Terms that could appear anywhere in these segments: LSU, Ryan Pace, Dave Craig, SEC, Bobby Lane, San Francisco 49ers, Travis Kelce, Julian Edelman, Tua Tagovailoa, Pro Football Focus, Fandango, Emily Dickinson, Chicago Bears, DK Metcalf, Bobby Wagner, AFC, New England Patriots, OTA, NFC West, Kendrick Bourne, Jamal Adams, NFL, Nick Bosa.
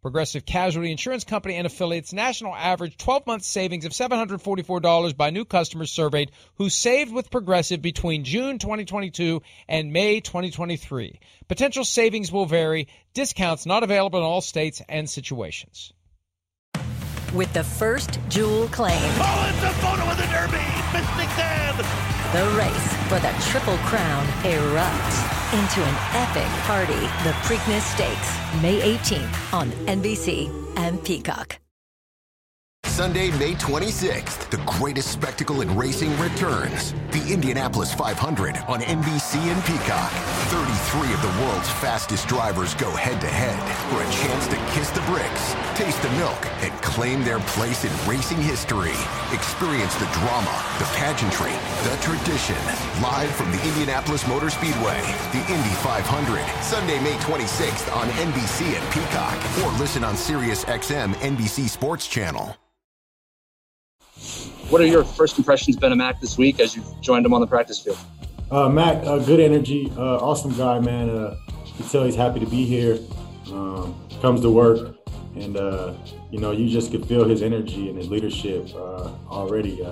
Progressive Casualty Insurance Company and Affiliates. National average 12-month savings of $744 by new customers surveyed who saved with Progressive between June 2022 and May 2023. Potential savings will vary. Discounts not available in all states and situations. With the first Jewel claim. Oh, it's a photo of the Derby! Mystic Dan! The race for the Triple Crown erupts into an epic party. The Preakness Stakes, May 18th on NBC and Peacock. Sunday, May 26th, the greatest spectacle in racing returns. The Indianapolis 500 on NBC and Peacock. 33 of the world's fastest drivers go head-to-head for a chance to kiss the bricks, taste the milk, and claim their place in racing history. Experience the drama, the pageantry, the tradition. Live from the Indianapolis Motor Speedway, the Indy 500. Sunday, May 26th on NBC and Peacock. Or listen on SiriusXM NBC Sports Channel. What are your first impressions been of Mac this week as you've joined him on the practice field? Mac, good energy, awesome guy, man. You can tell he's happy to be here, comes to work, and, you just can feel his energy and his leadership already.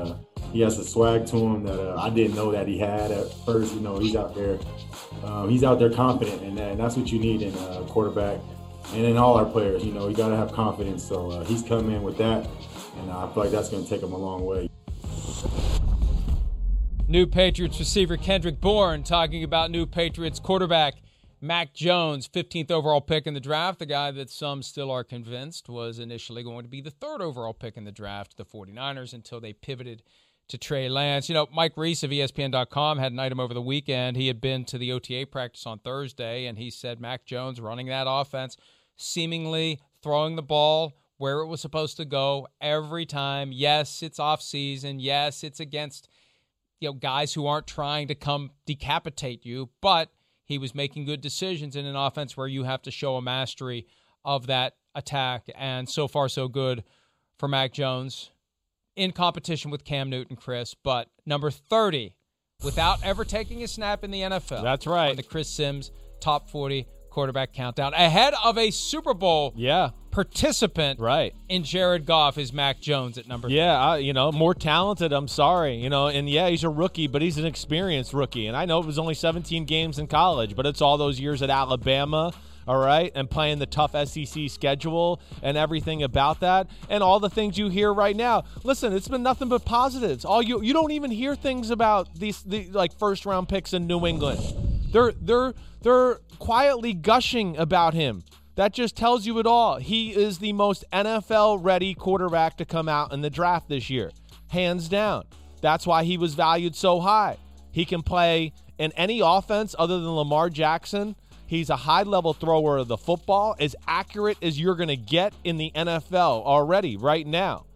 He has a swag to him that I didn't know that he had at first. You know, he's out there confident, and that's what you need in a quarterback and in all our players. You know, you got to have confidence, so he's come in with that. And I feel like that's going to take him a long way. New Patriots receiver Kendrick Bourne talking about new Patriots quarterback Mac Jones, 15th overall pick in the draft, the guy that some still are convinced was initially going to be the 3rd overall pick in the draft, the 49ers, until they pivoted to Trey Lance. You know, Mike Reese of ESPN.com had an item over the weekend. He had been to the OTA practice on Thursday, and he said Mac Jones running that offense, seemingly throwing the ball where it was supposed to go every time. Yes, it's off season. Yes, it's against guys who aren't trying to come decapitate you, but he was making good decisions in an offense where you have to show a mastery of that attack. And so far, so good for Mac Jones in competition with Cam Newton, Chris, but number 30 without ever taking a snap in the NFL. That's right. On the Chris Sims Top 40 Quarterback Countdown, ahead of a Super Bowl participant, right, in Jared Goff, is Mac Jones at number 3. More talented, I'm sorry. He's a rookie, but he's an experienced rookie. And I know it was only 17 games in college, but it's all those years at Alabama, all right, and playing the tough SEC schedule and everything about that and all the things you hear right now. Listen, it's been nothing but positives. All you don't even hear things about these first-round picks in New England. They're quietly gushing about him. That just tells you it all. He is the most NFL-ready quarterback to come out in the draft this year, hands down. That's why he was valued so high. He can play in any offense other than Lamar Jackson. He's a high-level thrower of the football, as accurate as you're going to get in the NFL already right now.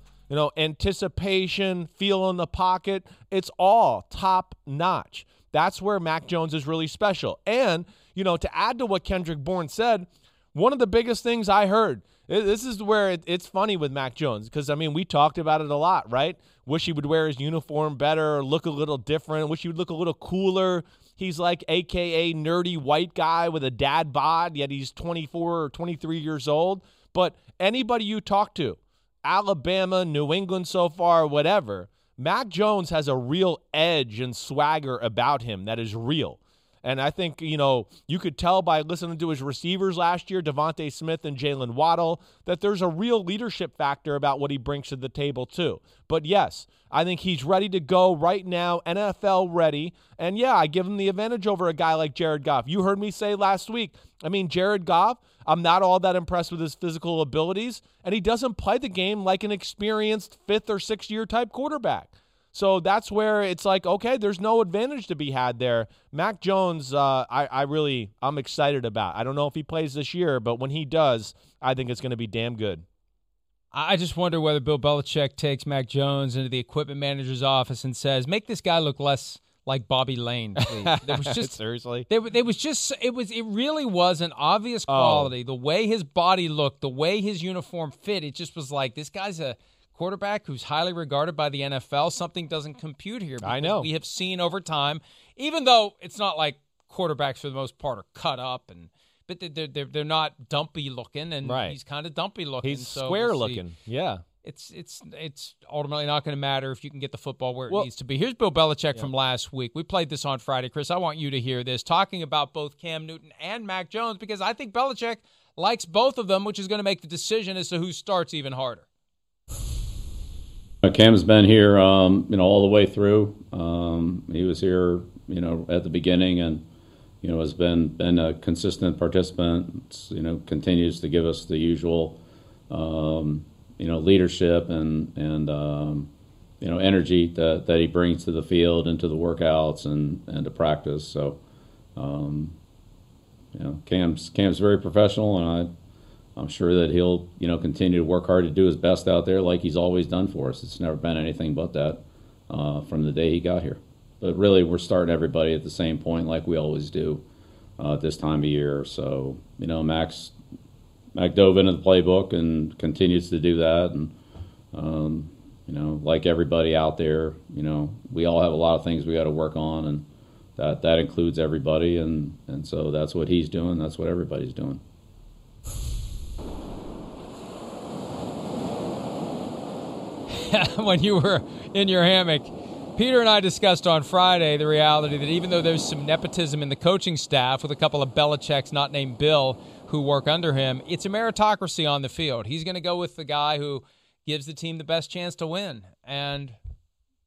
Anticipation, feel in the pocket, it's all top-notch. That's where Mac Jones is really special. And, to add to what Kendrick Bourne said, one of the biggest things I heard, this is where it's funny with Mac Jones, because, we talked about it a lot, right? Wish he would wear his uniform better, look a little different, wish he would look a little cooler. He's like AKA nerdy white guy with a dad bod, yet he's 24 or 23 years old. But anybody you talk to, Alabama, New England so far, whatever, Mac Jones has a real edge and swagger about him that is real. And I think, you could tell by listening to his receivers last year, Devontae Smith and Jalen Waddle, that there's a real leadership factor about what he brings to the table too. But yes, I think he's ready to go right now, NFL ready. And yeah, I give him the advantage over a guy like Jared Goff. You heard me say last week, Jared Goff, I'm not all that impressed with his physical abilities, and he doesn't play the game like an experienced 5th or 6th-year type quarterback. So that's where it's like, okay, there's no advantage to be had there. Mac Jones, I'm excited about. I don't know if he plays this year, but when he does, I think it's going to be damn good. I just wonder whether Bill Belichick takes Mac Jones into the equipment manager's office and says, make this guy look less – like Bobby Lane, please. There was just seriously. There was just it really was an obvious quality. Oh. The way his body looked, the way his uniform fit, it just was like, this guy's a quarterback who's highly regarded by the NFL. Something doesn't compute here. I know. We have seen over time, even though it's not like quarterbacks for the most part are cut up and. But they're not dumpy looking, and right. He's kind of dumpy looking. He's so square looking, yeah. It's ultimately not going to matter if you can get the football where it needs to be. Here's Bill Belichick from last week. We played this on Friday, Chris. I want you to hear this, talking about both Cam Newton and Mac Jones, because I think Belichick likes both of them, which is going to make the decision as to who starts even harder. Cam's been here, all the way through. He was here, at the beginning, and. Has been a consistent participant, continues to give us the usual, leadership and energy that he brings to the field and to the workouts and to practice. So, Cam's very professional, and I'm sure that he'll, continue to work hard to do his best out there like he's always done for us. It's never been anything but that from the day he got here. But really, we're starting everybody at the same point, like we always do this time of year. So, Mac dove into the playbook and continues to do that. And, like everybody out there, we all have a lot of things we got to work on, and that includes everybody. And so that's what he's doing. That's what everybody's doing. When you were in your hammock, Peter and I discussed on Friday the reality that even though there's some nepotism in the coaching staff with a couple of Belichick's not named Bill who work under him, it's a meritocracy on the field. He's going to go with the guy who gives the team the best chance to win. And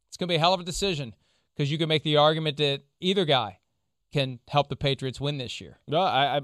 it's going to be a hell of a decision, because you can make the argument that either guy can help the Patriots win this year. No, I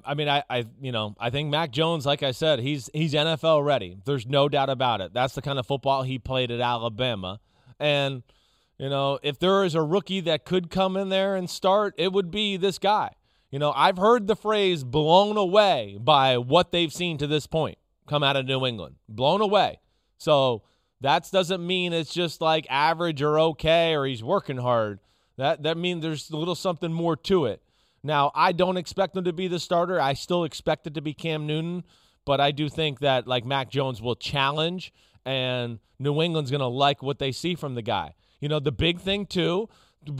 think Mac Jones, like I said, he's NFL ready. There's no doubt about it. That's the kind of football he played at Alabama. And – if there is a rookie that could come in there and start, it would be this guy. I've heard the phrase blown away by what they've seen to this point come out of New England. Blown away. So that doesn't mean it's just like average or okay or he's working hard. That means there's a little something more to it. Now, I don't expect him to be the starter. I still expect it to be Cam Newton, but I do think that like Mac Jones will challenge, and New England's going to like what they see from the guy. The big thing, too,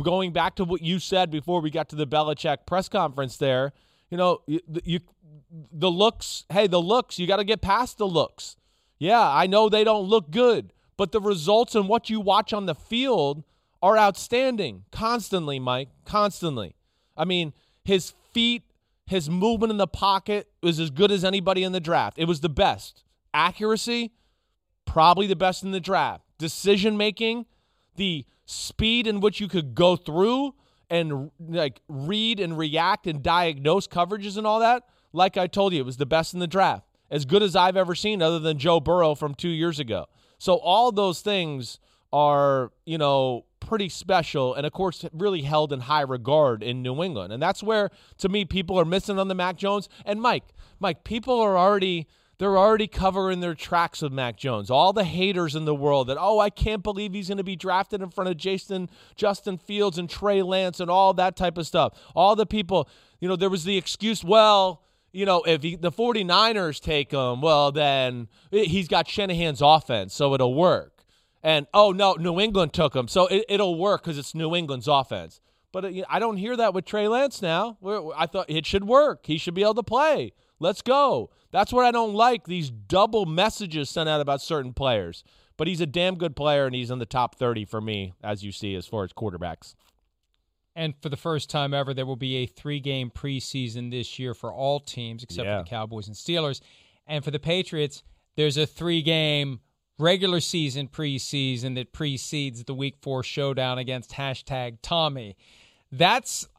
going back to what you said before we got to the Belichick press conference there, the looks, you got to get past the looks. Yeah, I know they don't look good, but the results and what you watch on the field are outstanding constantly, Mike, constantly. I mean, his feet, his movement in the pocket was as good as anybody in the draft. It was the best. Accuracy, probably the best in the draft. Decision-making, the speed in which you could go through and like read and react and diagnose coverages and all that, like I told you, it was the best in the draft, as good as I've ever seen other than Joe Burrow from 2 years ago. So all those things are, pretty special and, of course, really held in high regard in New England. And that's where, to me, people are missing on the Mac Jones. And Mike, people are already – they're already covering their tracks with Mac Jones. All the haters in the world that, I can't believe he's going to be drafted in front of Justin Fields and Trey Lance and all that type of stuff. All the people, there was the excuse, if the 49ers take him, then he's got Shanahan's offense, so it'll work. And, no, New England took him, so it'll work because it's New England's offense. But I don't hear that with Trey Lance now. I thought it should work. He should be able to play. Let's go. That's what I don't like, these double messages sent out about certain players. But he's a damn good player, and he's in the top 30 for me, as you see, as far as quarterbacks. And for the first time ever, there will be a 3-game preseason this year for all teams except for the Cowboys and Steelers. And for the Patriots, there's a 3-game regular season preseason that precedes the Week 4 showdown against #Tommy. That's –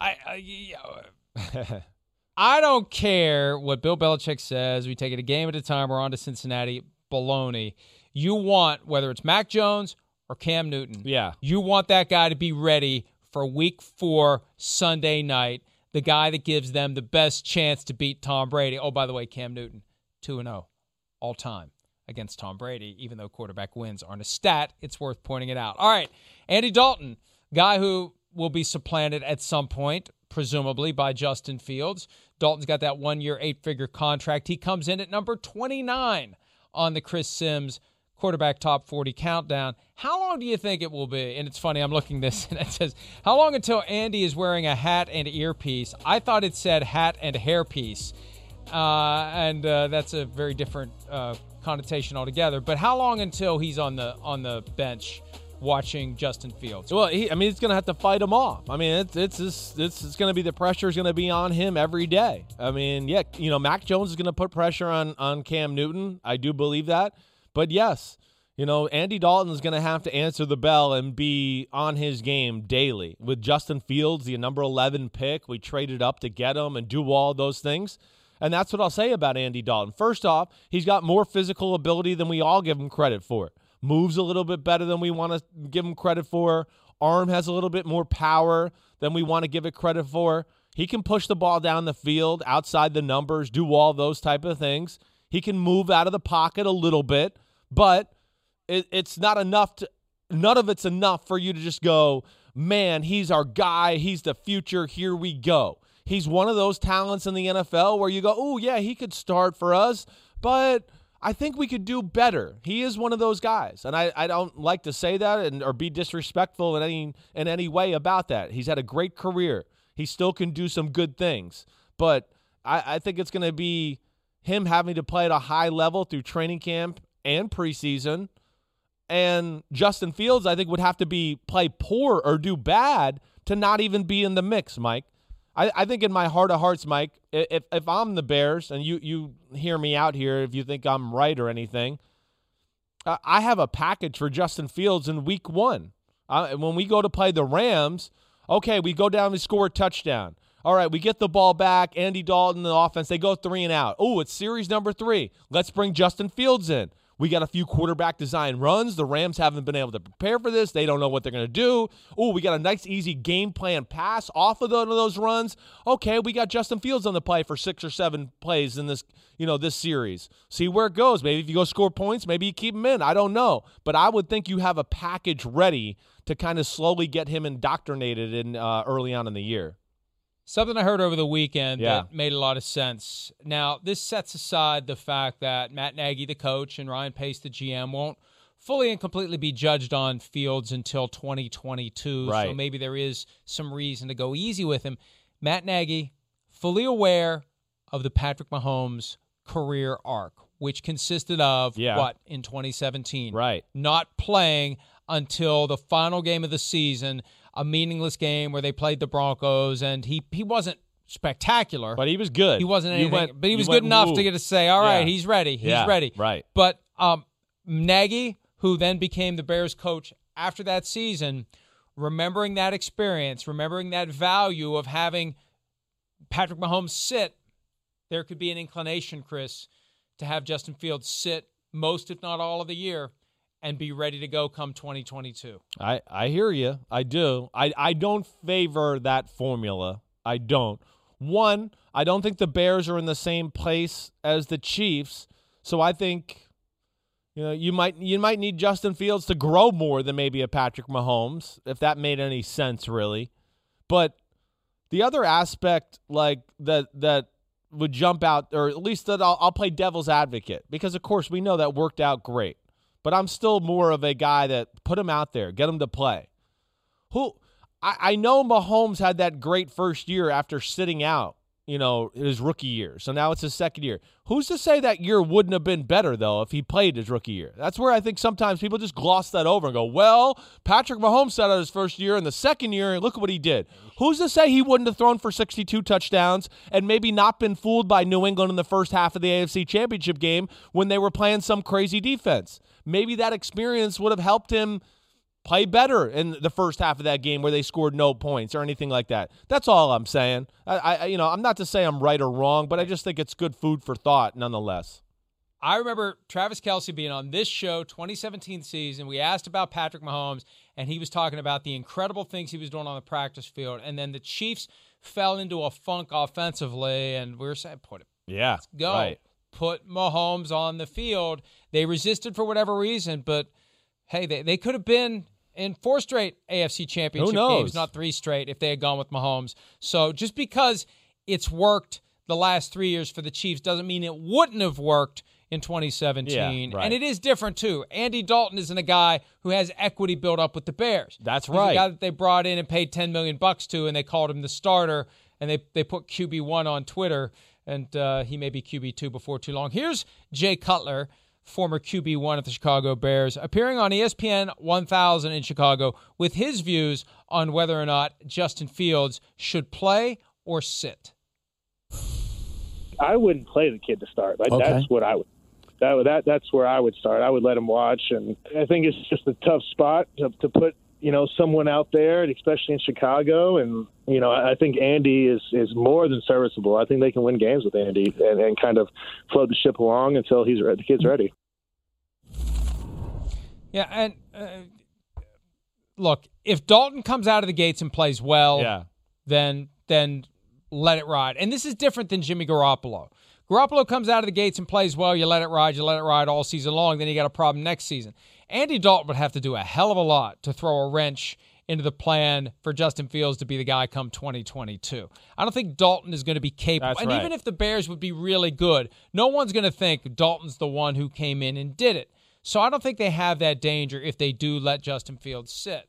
I don't care what Bill Belichick says. We take it a game at a time. We're on to Cincinnati. Baloney. You want, whether it's Mac Jones or Cam Newton, you want that guy to be ready for Week 4 Sunday night, the guy that gives them the best chance to beat Tom Brady. Oh, by the way, Cam Newton, 2-0 all time against Tom Brady, even though quarterback wins aren't a stat. It's worth pointing it out. All right, Andy Dalton, guy who will be supplanted at some point, presumably by Justin Fields. Dalton's got that one-year, eight-figure contract. He comes in at number 29 on the Chris Sims quarterback top 40 countdown. How long do you think it will be? And it's funny, I'm looking this and it says, how long until Andy is wearing a hat and earpiece? I thought it said hat and hairpiece. And that's a very different connotation altogether. But how long until he's on the bench watching Justin Fields? Well, he's going to have to fight him off. I mean, it's going to be, the pressure is going to be on him every day. I mean, yeah, Mac Jones is going to put pressure on Cam Newton. I do believe that. But yes, Andy Dalton is going to have to answer the bell and be on his game daily. With Justin Fields, the number 11 pick, we traded up to get him and do all those things. And that's what I'll say about Andy Dalton. First off, he's got more physical ability than we all give him credit for. Moves a little bit better than we want to give him credit for. Arm has a little bit more power than we want to give it credit for. He can push the ball down the field, outside the numbers, do all those type of things. He can move out of the pocket a little bit, but it's not enough. None of it's enough for you to just go, man, he's our guy. He's the future. Here we go. He's one of those talents in the NFL where you go, oh, yeah, he could start for us, but I think we could do better. He is one of those guys, and I don't like to say that or be disrespectful in any way about that. He's had a great career. He still can do some good things, but I think it's going to be him having to play at a high level through training camp and preseason. And Justin Fields, I think, would have to play poor or do bad to not even be in the mix, Mike. I think in my heart of hearts, Mike, if I'm the Bears, and you hear me out here if you think I'm right or anything, I have a package for Justin Fields in week one. When we go to play the Rams, okay, we go down, we score a touchdown. All right, we get the ball back. Andy Dalton, the offense, they go 3-and-out. Oh, it's series number 3. Let's bring Justin Fields in. We got a few quarterback design runs. The Rams haven't been able to prepare for this. They don't know what they're going to do. Oh, we got a nice, easy game plan pass off of those runs. Okay, we got Justin Fields on the play for 6 or 7 plays in this, this series. See where it goes. Maybe if you go score points, maybe you keep him in. I don't know. But I would think you have a package ready to kind of slowly get him indoctrinated in early on in the year. Something I heard over the weekend that made a lot of sense. Now, this sets aside the fact that Matt Nagy, the coach, and Ryan Pace, the GM, won't fully and completely be judged on Fields until 2022. Right. So maybe there is some reason to go easy with him. Matt Nagy, fully aware of the Patrick Mahomes career arc, which consisted of what in 2017? Right. Not playing until the final game of the season, a meaningless game where they played the Broncos, and he wasn't spectacular. But he was good. He wasn't anything. But he was good enough to get to say, all right, he's ready. He's ready. Right. But Nagy, who then became the Bears coach after that season, remembering that experience, remembering that value of having Patrick Mahomes sit, there could be an inclination, Chris, to have Justin Fields sit most, if not all, of the year, and be ready to go come 2022. I hear you. I do. I don't favor that formula. I don't. One, I don't think the Bears are in the same place as the Chiefs, so I think you might need Justin Fields to grow more than maybe a Patrick Mahomes, if that made any sense really. But the other aspect like that would jump out, or at least that I'll play devil's advocate, because of course we know that worked out great. But I'm still more of a guy that put him out there, get him to play. I know Mahomes had that great first year after sitting out, his rookie year. So now it's his second year. Who's to say that year wouldn't have been better, though, if he played his rookie year? That's where I think sometimes people just gloss that over and go, well, Patrick Mahomes sat out his first year and the second year, and look at what he did. Who's to say he wouldn't have thrown for 62 touchdowns and maybe not been fooled by New England in the first half of the AFC Championship game when they were playing some crazy defense? Maybe that experience would have helped him play better in the first half of that game where they scored no points or anything like that. That's all I'm saying. I'm not to say I'm right or wrong, but I just think it's good food for thought nonetheless. I remember Travis Kelce being on this show 2017 season. We asked about Patrick Mahomes, and he was talking about the incredible things he was doing on the practice field. And then the Chiefs fell into a funk offensively, and we were saying, put it. Yeah, let's go. Right. Put Mahomes on the field. They resisted for whatever reason, but hey, they could have been in four straight AFC Championship games, not three straight, if they had gone with Mahomes. So just because it's worked the last 3 years for the Chiefs doesn't mean it wouldn't have worked in 2017. Yeah, right. And it is different, too. Andy Dalton isn't a guy who has equity built up with the Bears. That's right. He's a guy that they brought in and paid $10 million to, and they called him the starter, and they put QB1 on Twitter, and he may be QB2 before too long. Here's Jay Cutler, former QB1 of the Chicago Bears, appearing on ESPN 1000 in Chicago with his views on whether or not Justin Fields should play or sit. I wouldn't play the kid to start. Like, okay. That's what I would. That's where I would start. I would let him watch, and I think it's just a tough spot to put, you know, someone out there, especially in Chicago. And, you know, I think Andy is more than serviceable. I think they can win games with Andy and kind of float the ship along until he's the kid's ready. Yeah, and look, if Dalton comes out of the gates and plays well, then let it ride. And this is different than Jimmy Garoppolo. Garoppolo comes out of the gates and plays well, you let it ride all season long, then you got a problem next season. Andy Dalton would have to do a hell of a lot to throw a wrench into the plan for Justin Fields to be the guy come 2022. I don't think Dalton is going to be capable. That's right. And even if the Bears would be really good, no one's going to think Dalton's the one who came in and did it. So I don't think they have that danger if they do let Justin Fields sit.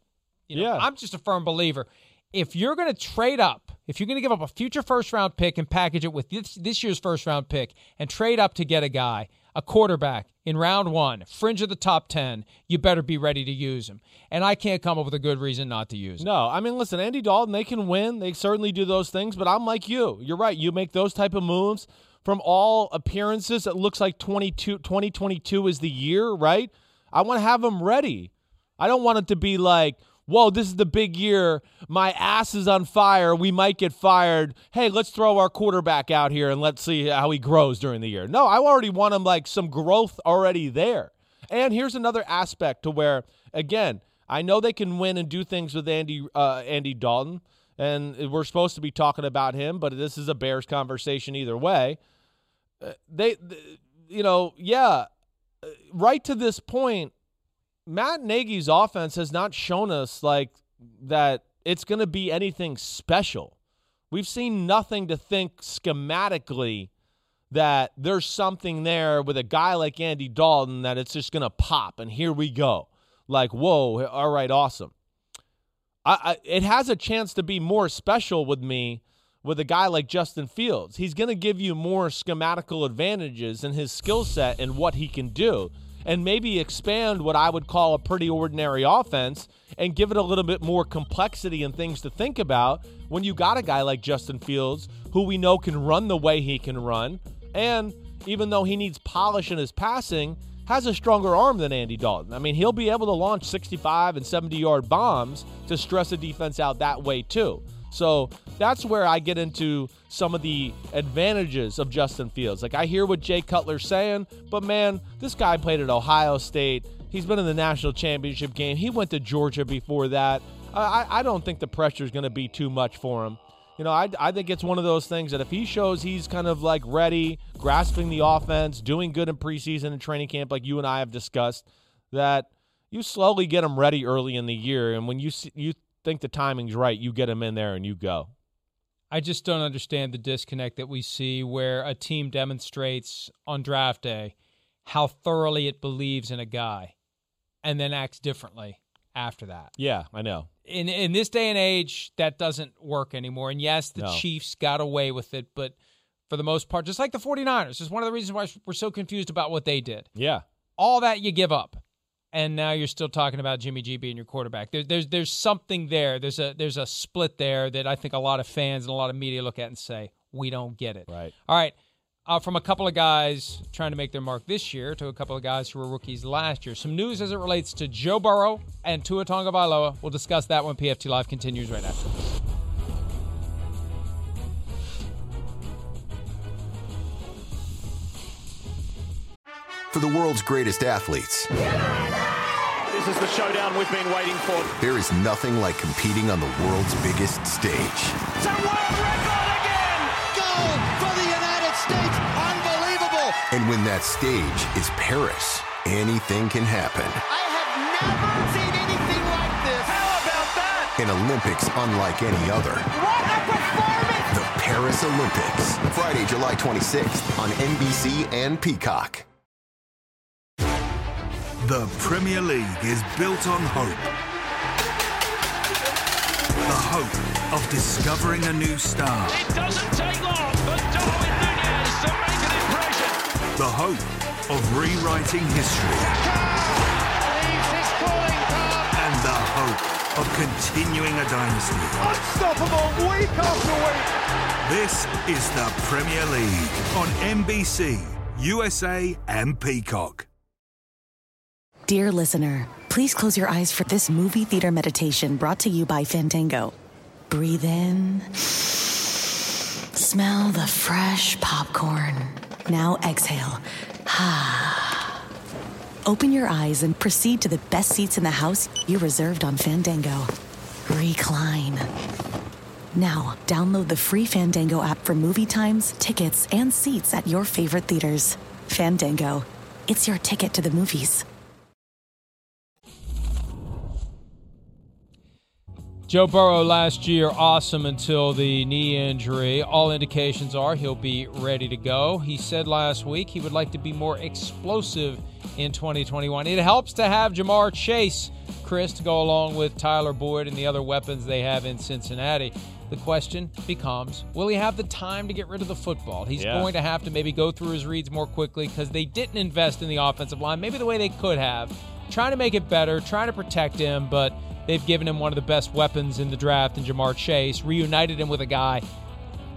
I'm just a firm believer. If you're going to trade up, if you're going to give up a future first-round pick and package it with this year's first-round pick and trade up to get a guy, a quarterback, in round one, fringe of the top 10, you better be ready to use him. And I can't come up with a good reason not to use him. No, I mean, listen, Andy Dalton, they can win. They certainly do those things, but I'm like you. You're right. You make those type of moves. From all appearances, it looks like 2022 is the year, right? I want to have him ready. I don't want it to be like, whoa, this is the big year. My ass is on fire. We might get fired. Hey, let's throw our quarterback out here and let's see how he grows during the year. No, I already want him, like, some growth already there. And here's another aspect to where, again, I know they can win and do things with Andy Dalton, and we're supposed to be talking about him, but this is a Bears conversation either way. Right to this point, Matt Nagy's offense has not shown us, like, that it's going to be anything special. We've seen nothing to think schematically that there's something there with a guy like Andy Dalton that it's just going to pop, and here we go. Like, whoa, all right, awesome. It has a chance to be more special with me with a guy like Justin Fields. He's going to give you more schematical advantages in his skill set and what he can do, and maybe expand what I would call a pretty ordinary offense and give it a little bit more complexity and things to think about when you got a guy like Justin Fields, who we know can run the way he can run, and even though he needs polish in his passing, has a stronger arm than Andy Dalton. I mean, he'll be able to launch 65 and 70-yard bombs to stress a defense out that way too. So that's where I get into some of the advantages of Justin Fields. Like, I hear what Jay Cutler's saying, but, man, this guy played at Ohio State. He's been in the national championship game. He went to Georgia before that. I don't think the pressure is going to be too much for him. You know, I think it's one of those things that if he shows he's kind of, like, ready, grasping the offense, doing good in preseason and training camp like you and I have discussed, that you slowly get him ready early in the year. And when you think the timing's right, you get him in there and you go. I just don't understand the disconnect that we see where a team demonstrates on draft day how thoroughly it believes in a guy and then acts differently after that. Yeah, I know. In this day and age, that doesn't work anymore. And yes, the Chiefs got away with it, but for the most part, just like the 49ers, is one of the reasons why we're so confused about what they did. Yeah. All that you give up, and now you're still talking about Jimmy G being your quarterback. There's something there. There's a split there that I think a lot of fans and a lot of media look at and say, we don't get it. Right. All right, from a couple of guys trying to make their mark this year to a couple of guys who were rookies last year. Some news as it relates to Joe Burrow and Tua Tagovailoa. We'll discuss that when PFT Live continues right after this. For the world's greatest athletes. This is the showdown we've been waiting for. There is nothing like competing on the world's biggest stage. It's a world record again! Gold for the United States! Unbelievable! And when that stage is Paris, anything can happen. I have never seen anything like An Olympics unlike any other. What a performance! The Paris Olympics, Friday, July 26th on NBC and Peacock. The Premier League is built on hope. The hope of discovering a new star. It doesn't take long for Darwin Nunez to make an impression. The hope of rewriting history. And the hope of continuing a dynasty. Unstoppable week after week. This is the Premier League on NBC, USA and Peacock. Dear listener, please close your eyes for this movie theater meditation brought to you by Fandango. Breathe in. Smell the fresh popcorn. Now exhale. Open your eyes and proceed to the best seats in the house you reserved on Fandango. Recline. Now, download the free Fandango app for movie times, tickets, and seats at your favorite theaters. Fandango. It's your ticket to the movies. Joe Burrow last year, awesome until the knee injury. All indications are he'll be ready to go. He said last week he would like to be more explosive in 2021. It helps to have Jamar Chase, Chris, to go along with Tyler Boyd and the other weapons they have in Cincinnati. The question becomes, will he have the time to get rid of the football? He's going to have to maybe go through his reads more quickly because they didn't invest in the offensive line, maybe the way they could have. Trying to make it better, trying to protect him, but they've given him one of the best weapons in the draft in Jamar Chase, reunited him with a guy,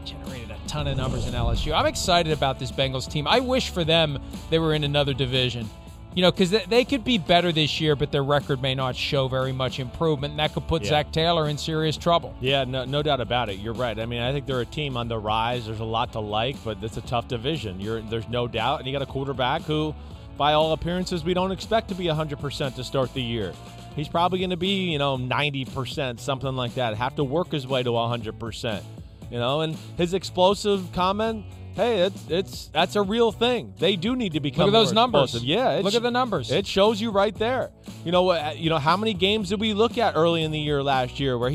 generated a ton of numbers in LSU. I'm excited about this Bengals team. I wish for them they were in another division, you know, because they could be better this year, but their record may not show very much improvement, and that could put Zach Taylor in serious trouble. Yeah, no doubt about it. You're right. I mean, I think they're a team on the rise. There's a lot to like, but it's a tough division. There's no doubt, and you got a quarterback who, by all appearances, we don't expect to be 100% to start the year. He's probably going to be, 90%, something like that. Have to work his way to 100%, And his explosive comment, hey, that's a real thing. They do need to become more explosive. Look at those numbers. Yeah. Look at the numbers. It shows you right there. How many games did we look at early in the year last year where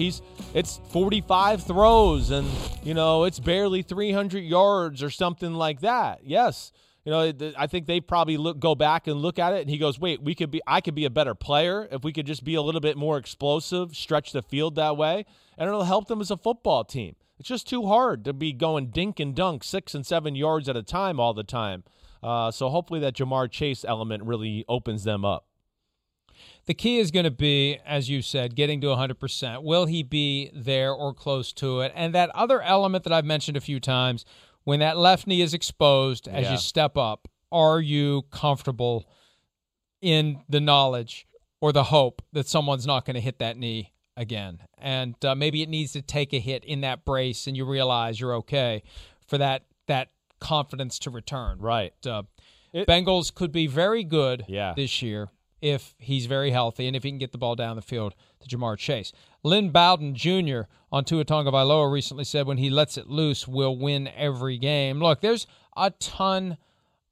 it's 45 throws and, it's barely 300 yards or something like that. Yes. I think they probably go back and look at it, and he goes, wait, I could be a better player if we could just be a little bit more explosive, stretch the field that way, and it'll help them as a football team. It's just too hard to be going dink and dunk 6 and 7 yards at a time all the time. So hopefully that Jamar Chase element really opens them up. The key is going to be, as you said, getting to 100%. Will he be there or close to it? And that other element that I've mentioned a few times, when that left knee is exposed as you step up, are you comfortable in the knowledge or the hope that someone's not going to hit that knee again? And maybe it needs to take a hit in that brace and you realize you're okay for that confidence to return. Right. Bengals could be very good this year if he's very healthy and if he can get the ball down the field to Jamar Chase. Lynn Bowden Jr. on Tua Tagovailoa recently said when he lets it loose, we'll win every game. Look, there's a ton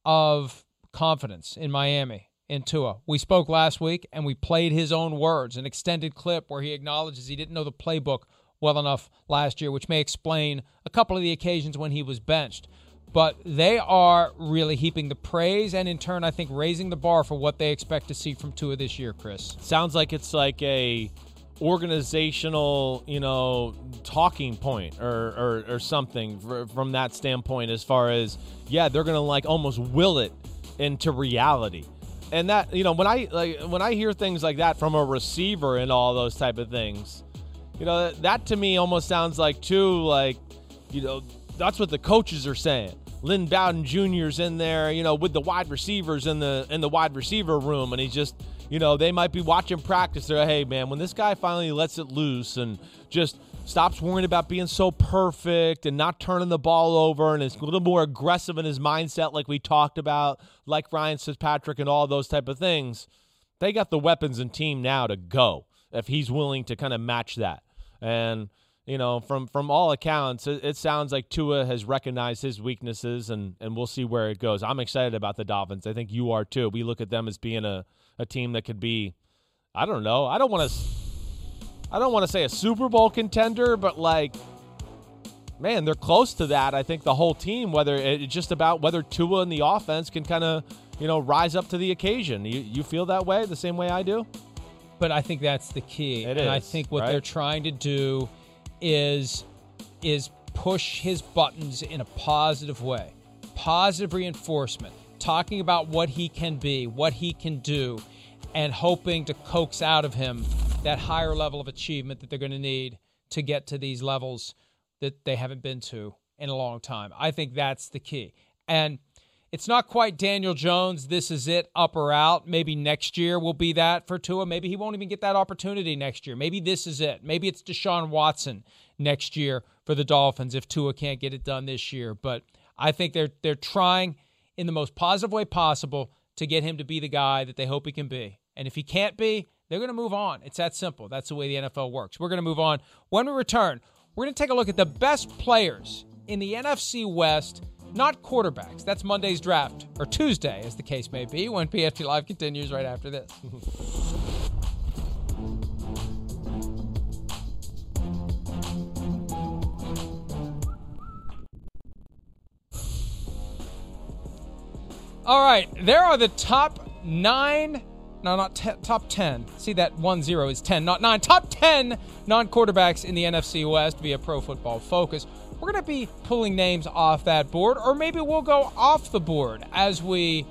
of confidence in Miami in Tua. We spoke last week, and we played his own words, an extended clip where he acknowledges he didn't know the playbook well enough last year, which may explain a couple of the occasions when he was benched. But they are really heaping the praise and, in turn, I think, raising the bar for what they expect to see from Tua this year, Chris. Sounds like it's like a organizational, talking point or something from that standpoint as far as, they're going to, almost will it into reality. And that, when I hear things like that from a receiver and all those type of things, that to me almost sounds like, too, that's what the coaches are saying. Lynn Bowden Jr.'s in there, with the wide receivers in the wide receiver room, and he's just, they might be watching practice. They're, hey, man, when this guy finally lets it loose and just stops worrying about being so perfect and not turning the ball over and is a little more aggressive in his mindset like we talked about, like Ryan Fitzpatrick and all those type of things, they got the weapons and team now to go if he's willing to kind of match that. And from all accounts, it sounds like Tua has recognized his weaknesses, and we'll see where it goes. I'm excited about the Dolphins. I think you are too. We look at them as being a team that could be, I don't know. I don't want to I don't want to say a Super Bowl contender, but like, man, they're close to that. I think the whole team, whether it's just about whether Tua and the offense can kind of, you know, rise up to the occasion. You feel that way, the same way I do? But I think that's the key. It is, and I think what they're trying to do is push his buttons in a positive way, positive reinforcement, talking about what he can be, what he can do, and hoping to coax out of him that higher level of achievement that they're going to need to get to these levels that they haven't been to in a long time. I think that's the key. And it's not quite Daniel Jones, this is it, up or out. Maybe next year will be that for Tua. Maybe he won't even get that opportunity next year. Maybe this is it. Maybe it's Deshaun Watson next year for the Dolphins if Tua can't get it done this year. But I think they're trying in the most positive way possible to get him to be the guy that they hope he can be. And if he can't be, they're going to move on. It's that simple. That's the way the NFL works. We're going to move on. When we return, we're going to take a look at the best players in the NFC West. Not quarterbacks. That's Monday's draft, or Tuesday, as the case may be, when PFT Live continues right after this. All right, there are the top 9, no, not top 10. See, that 1-0 is 10, not 9. Top 10 non-quarterbacks in the NFC West via Pro Football Focus. We're going to be pulling names off that board, or maybe we'll go off the board as we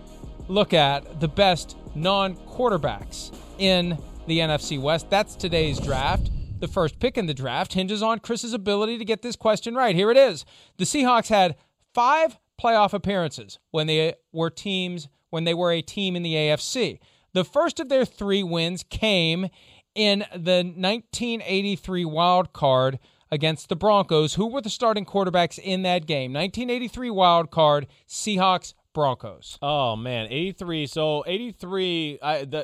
look at the best non-quarterbacks in the NFC West. That's today's draft. The first pick in the draft hinges on Chris's ability to get this question right. Here it is. The Seahawks had 5 playoff appearances when they were a team in the AFC. The first of their 3 wins came in the 1983 wild card against the Broncos. Who were the starting quarterbacks in that game? 1983 wild card, Seahawks, Broncos. Oh, man, 83. So 83, it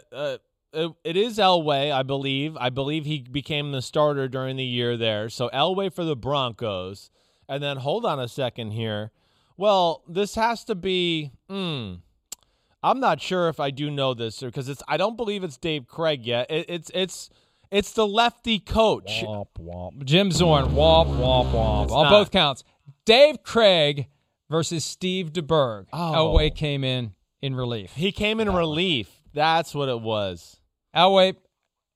is Elway, I believe. I believe he became the starter during the year there. So Elway for the Broncos. And then hold on a second here. Well, this has to be I'm not sure if I do know this, because I don't believe it's Dave Craig yet. It's the lefty coach. Womp, womp. Jim Zorn. Womp, womp, womp. On both counts. Dave Craig versus Steve DeBerg. Oh. Elway came in relief. He came in relief. That's what it was. Elway.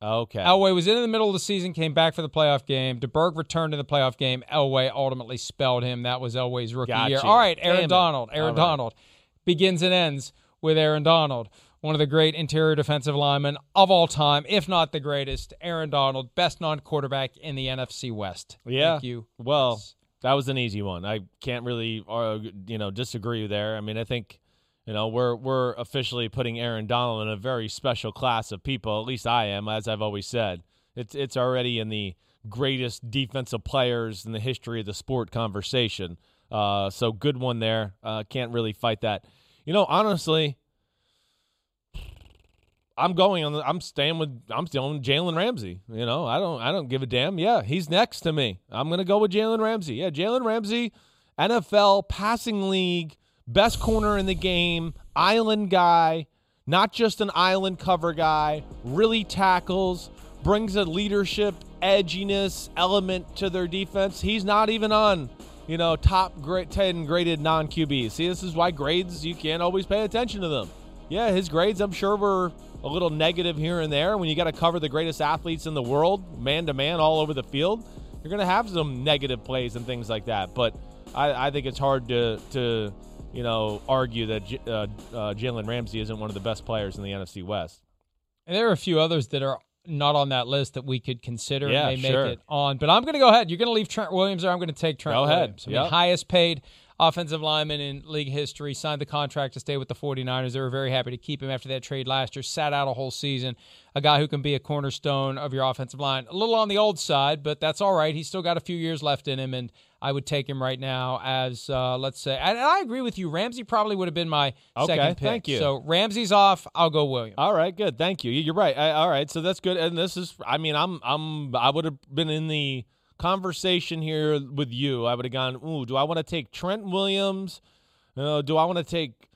Okay. Elway was in the middle of the season, came back for the playoff game. DeBerg returned to the playoff game. Elway ultimately spelled him. That was Elway's rookie year. All right, Aaron Donald. Begins and ends with Aaron Donald. One of the great interior defensive linemen of all time, if not the greatest, Aaron Donald, best non-quarterback in the NFC West. Yeah. Thank you. Well, that was an easy one. I can't really, disagree there. I mean, I think, we're officially putting Aaron Donald in a very special class of people. At least I am, as I've always said. It's already in the greatest defensive players in the history of the sport conversation. So good one there. Can't really fight that. Honestly. I'm still on Jalen Ramsey. I don't give a damn. Yeah, he's next to me. I'm going to go with Jalen Ramsey. Yeah, Jalen Ramsey, NFL passing league, best corner in the game, island guy, not just an island cover guy, really tackles, brings a leadership, edginess element to their defense. He's not even on, top 10 graded non-QBs. See, this is why grades, you can't always pay attention to them. Yeah, his grades, I'm sure, were a little negative here and there. When you got to cover the greatest athletes in the world, man-to-man all over the field, you're going to have some negative plays and things like that. But I think it's hard to argue that Jalen Ramsey isn't one of the best players in the NFC West. And there are a few others that are not on that list that we could consider and may make it on. But I'm going to go ahead. You're going to leave Trent Williams, or I'm going to take Trent Williams. Go ahead. Highest paid offensive lineman in league history, signed the contract to stay with the 49ers. They were very happy to keep him after that trade last year, sat out a whole season. A guy who can be a cornerstone of your offensive line. A little on the old side, but that's all right. He's still got a few years left in him, and I would take him right now as, let's say, and I agree with you. Ramsey probably would have been my second pick. Thank you. So Ramsey's off. I'll go Williams. All right, good. Thank you. You're right. All right, so that's good. And this is, I would have been in the conversation here with you. I would have gone, do I want to take Trent Williams? Do I want to take,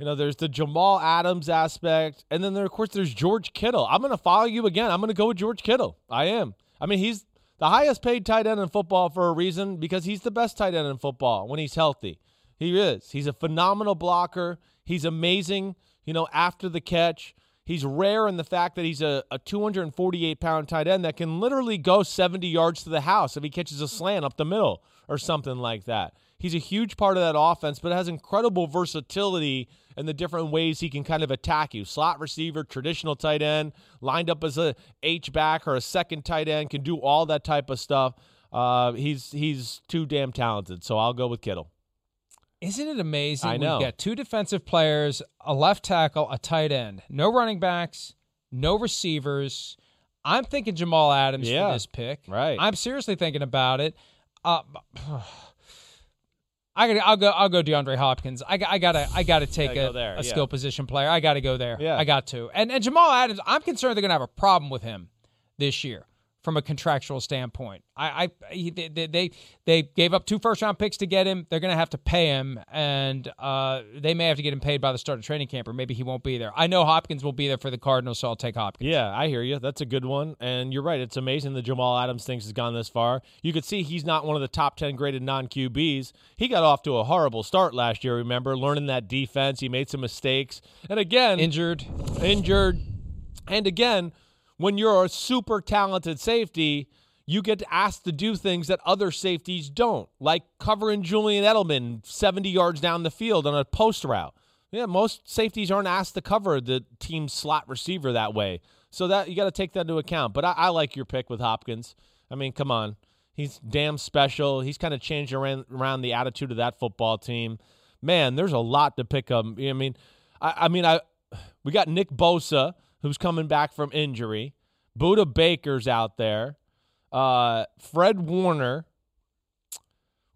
there's the Jamal Adams aspect. And then, of course, there's George Kittle. I'm going to follow you again. I'm going to go with George Kittle. I am. I mean, he's the highest paid tight end in football for a reason, because he's the best tight end in football when he's healthy. He is. He's a phenomenal blocker. He's amazing, you know, after the catch. He's rare in the fact that he's a 248-pound tight end that can literally go 70 yards to the house if he catches a slant up the middle or something like that. He's a huge part of that offense, but has incredible versatility in the different ways he can kind of attack you. Slot receiver, traditional tight end, lined up as a H-back or a second tight end, can do all that type of stuff. He's too damn talented, so I'll go with Kittle. Isn't it amazing? We've got two defensive players, a left tackle, a tight end, no running backs, no receivers. I'm thinking Jamal Adams for this pick. Right. I'm seriously thinking about it. I'll go DeAndre Hopkins. I gotta take a skill position player. I gotta go there. Yeah. I got to. And Jamal Adams, I'm concerned they're gonna have a problem with him this year from a contractual standpoint. They gave up two first round picks to get him. They're gonna have to pay him, and they may have to get him paid by the start of training camp, or maybe he won't be there. I know Hopkins will be there for the Cardinals, so I'll take Hopkins. Yeah, I hear you. That's a good one, and you're right. It's amazing that Jamal Adams thinks has gone this far. You could see he's not one of the top 10 graded non-QBs. He got off to a horrible start last year. Remember, learning that defense, he made some mistakes, and again injured, and again. When you're a super talented safety, you get asked to do things that other safeties don't, like covering Julian Edelman 70 yards down the field on a post route. Yeah, most safeties aren't asked to cover the team's slot receiver that way. So that you got to take that into account. But I like your pick with Hopkins. I mean, come on. He's damn special. He's kind of changed around the attitude of that football team. Man, there's a lot to pick up. I mean, we got Nick Bosa, who's coming back from injury. Buda Baker's out there. Fred Warner.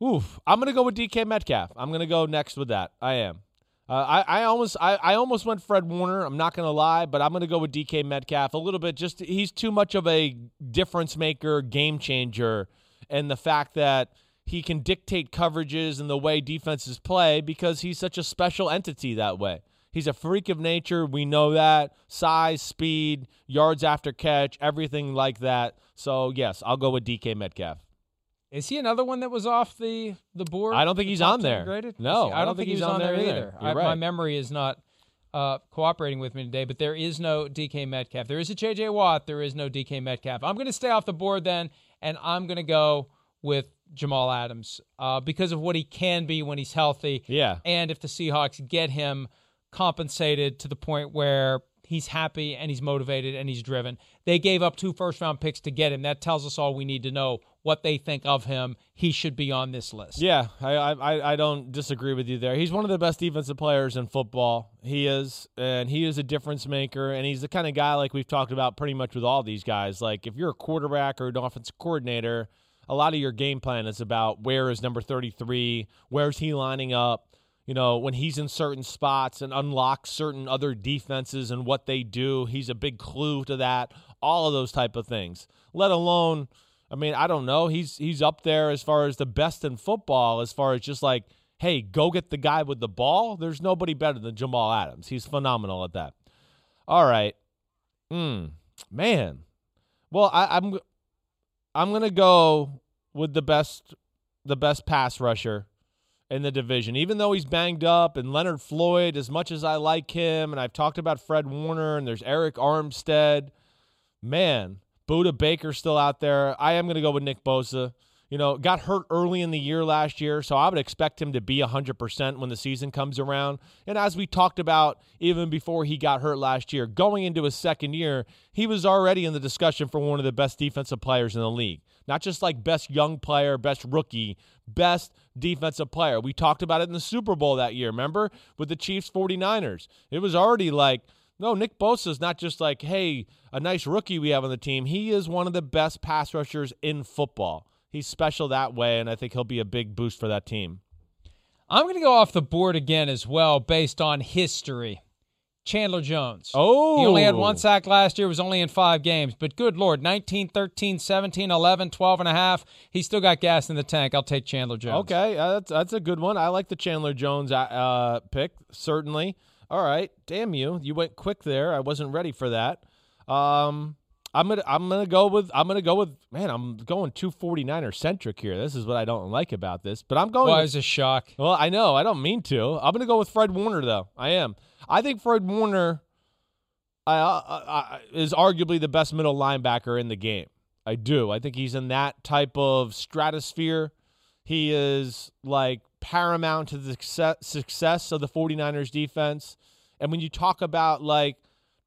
Oof. I'm going to go with DK Metcalf. I'm going to go next with that. I am. I almost went Fred Warner. I'm not going to lie, but I'm going to go with DK Metcalf a little bit. Just he's too much of a difference maker, game changer, and the fact that he can dictate coverages and the way defenses play because he's such a special entity that way. He's a freak of nature. We know that. Size, speed, yards after catch, everything like that. So, yes, I'll go with DK Metcalf. Is he another one that was off the board? I don't think he's on there. No, I don't think he's on there either. My memory is not cooperating with me today, but there is no DK Metcalf. There is a J.J. Watt. There is no DK Metcalf. I'm going to stay off the board then, and I'm going to go with Jamal Adams because of what he can be when he's healthy. Yeah. And if the Seahawks get him compensated to the point where he's happy and he's motivated and he's driven. They gave up two first-round picks to get him. That tells us all we need to know what they think of him. He should be on this list. Yeah, I don't disagree with you there. He's one of the best defensive players in football. He is, and he is a difference maker, and he's the kind of guy like we've talked about pretty much with all these guys. Like if you're a quarterback or an offensive coordinator, a lot of your game plan is about where is number 33, where's he lining up, you know, when he's in certain spots and unlocks certain other defenses and what they do. He's a big clue to that, all of those type of things, let alone, I mean, I don't know. He's up there as far as the best in football, as far as just like, hey, go get the guy with the ball. There's nobody better than Jamal Adams. He's phenomenal at that. All right. Man. Well, I'm going to go with the best pass rusher in the division, even though he's banged up, and Leonard Floyd, as much as I like him, and I've talked about Fred Warner, and there's Eric Armstead, man, Buda Baker's still out there. I am going to go with Nick Bosa. You know, got hurt early in the year last year, so I would expect him to be 100% when the season comes around. And as we talked about even before he got hurt last year, going into his second year, he was already in the discussion for one of the best defensive players in the league. Not just like best young player, best rookie, best defensive player. We talked about it in the Super Bowl that year, remember? With the Chiefs 49ers. It was already like, no, Nick Bosa's not just like, hey, a nice rookie we have on the team. He is one of the best pass rushers in football. He's special that way, and I think he'll be a big boost for that team. I'm going to go off the board again as well based on history. Chandler Jones. Oh. He only had one sack last year, was only in 5 games. But good Lord, 19, 13, 17, 11, 12 and a half. He's still got gas in the tank. I'll take Chandler Jones. Okay, that's a good one. I like the Chandler Jones pick, certainly. All right, damn you. You went quick there. I wasn't ready for that. I'm going too 49er centric here. This is what I don't like about this, but I'm going. Well, it was a shock. Well, I know. I don't mean to. I'm going to go with Fred Warner though. I am. I think Fred Warner is arguably the best middle linebacker in the game. I do. I think he's in that type of stratosphere. He is like paramount to the success of the 49ers defense. And when you talk about like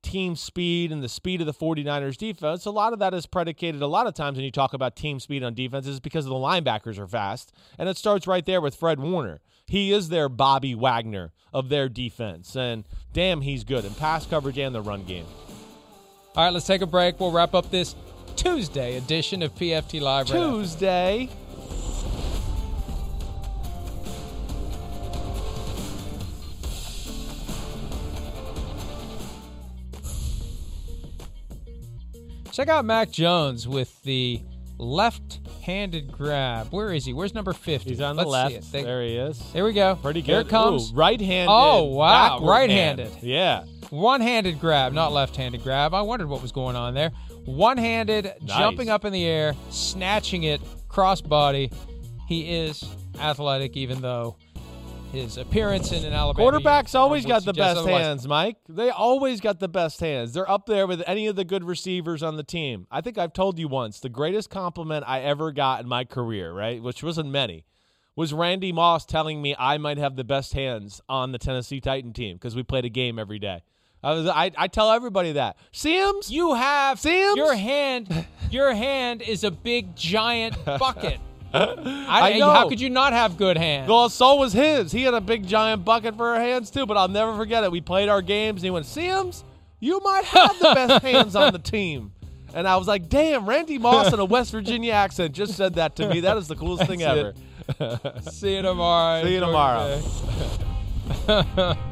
team speed and the speed of the 49ers defense, a lot of that is predicated a lot of times when you talk about team speed on defense is because the linebackers are fast. And it starts right there with Fred Warner. He is their Bobby Wagner of their defense. And damn, he's good in pass coverage and the run game. All right, let's take a break. We'll wrap up this Tuesday edition of PFT Live. Tuesday. Check out Mac Jones with the left-handed grab. Where is he? Where's number 50? He's on the left. There he is. Here we go. Pretty good. Here it comes. Ooh, right-handed. Oh, wow. Right-handed. Yeah. One-handed grab, not left-handed grab. I wondered what was going on there. One-handed, nice. Jumping up in the air, snatching it, cross-body. He is athletic, even though his appearance in an Alabama. Quarterbacks always got the best hands, Mike. They always got the best hands. They're up there with any of the good receivers on the team. I think I've told you once, the greatest compliment I ever got in my career, right, which wasn't many, was Randy Moss telling me I might have the best hands on the Tennessee Titan team because we played a game every day. I tell everybody that. Sims? You have Sims? Your hand is a big, giant bucket. I know. How could you not have good hands? Well, so was his. He had a big, giant bucket for her hands, too, but I'll never forget it. We played our games, and he went, Sims, you might have the best hands on the team. And I was like, damn, Randy Moss in a West Virginia accent just said that to me. That is the coolest thing ever. See you tomorrow. See you tomorrow.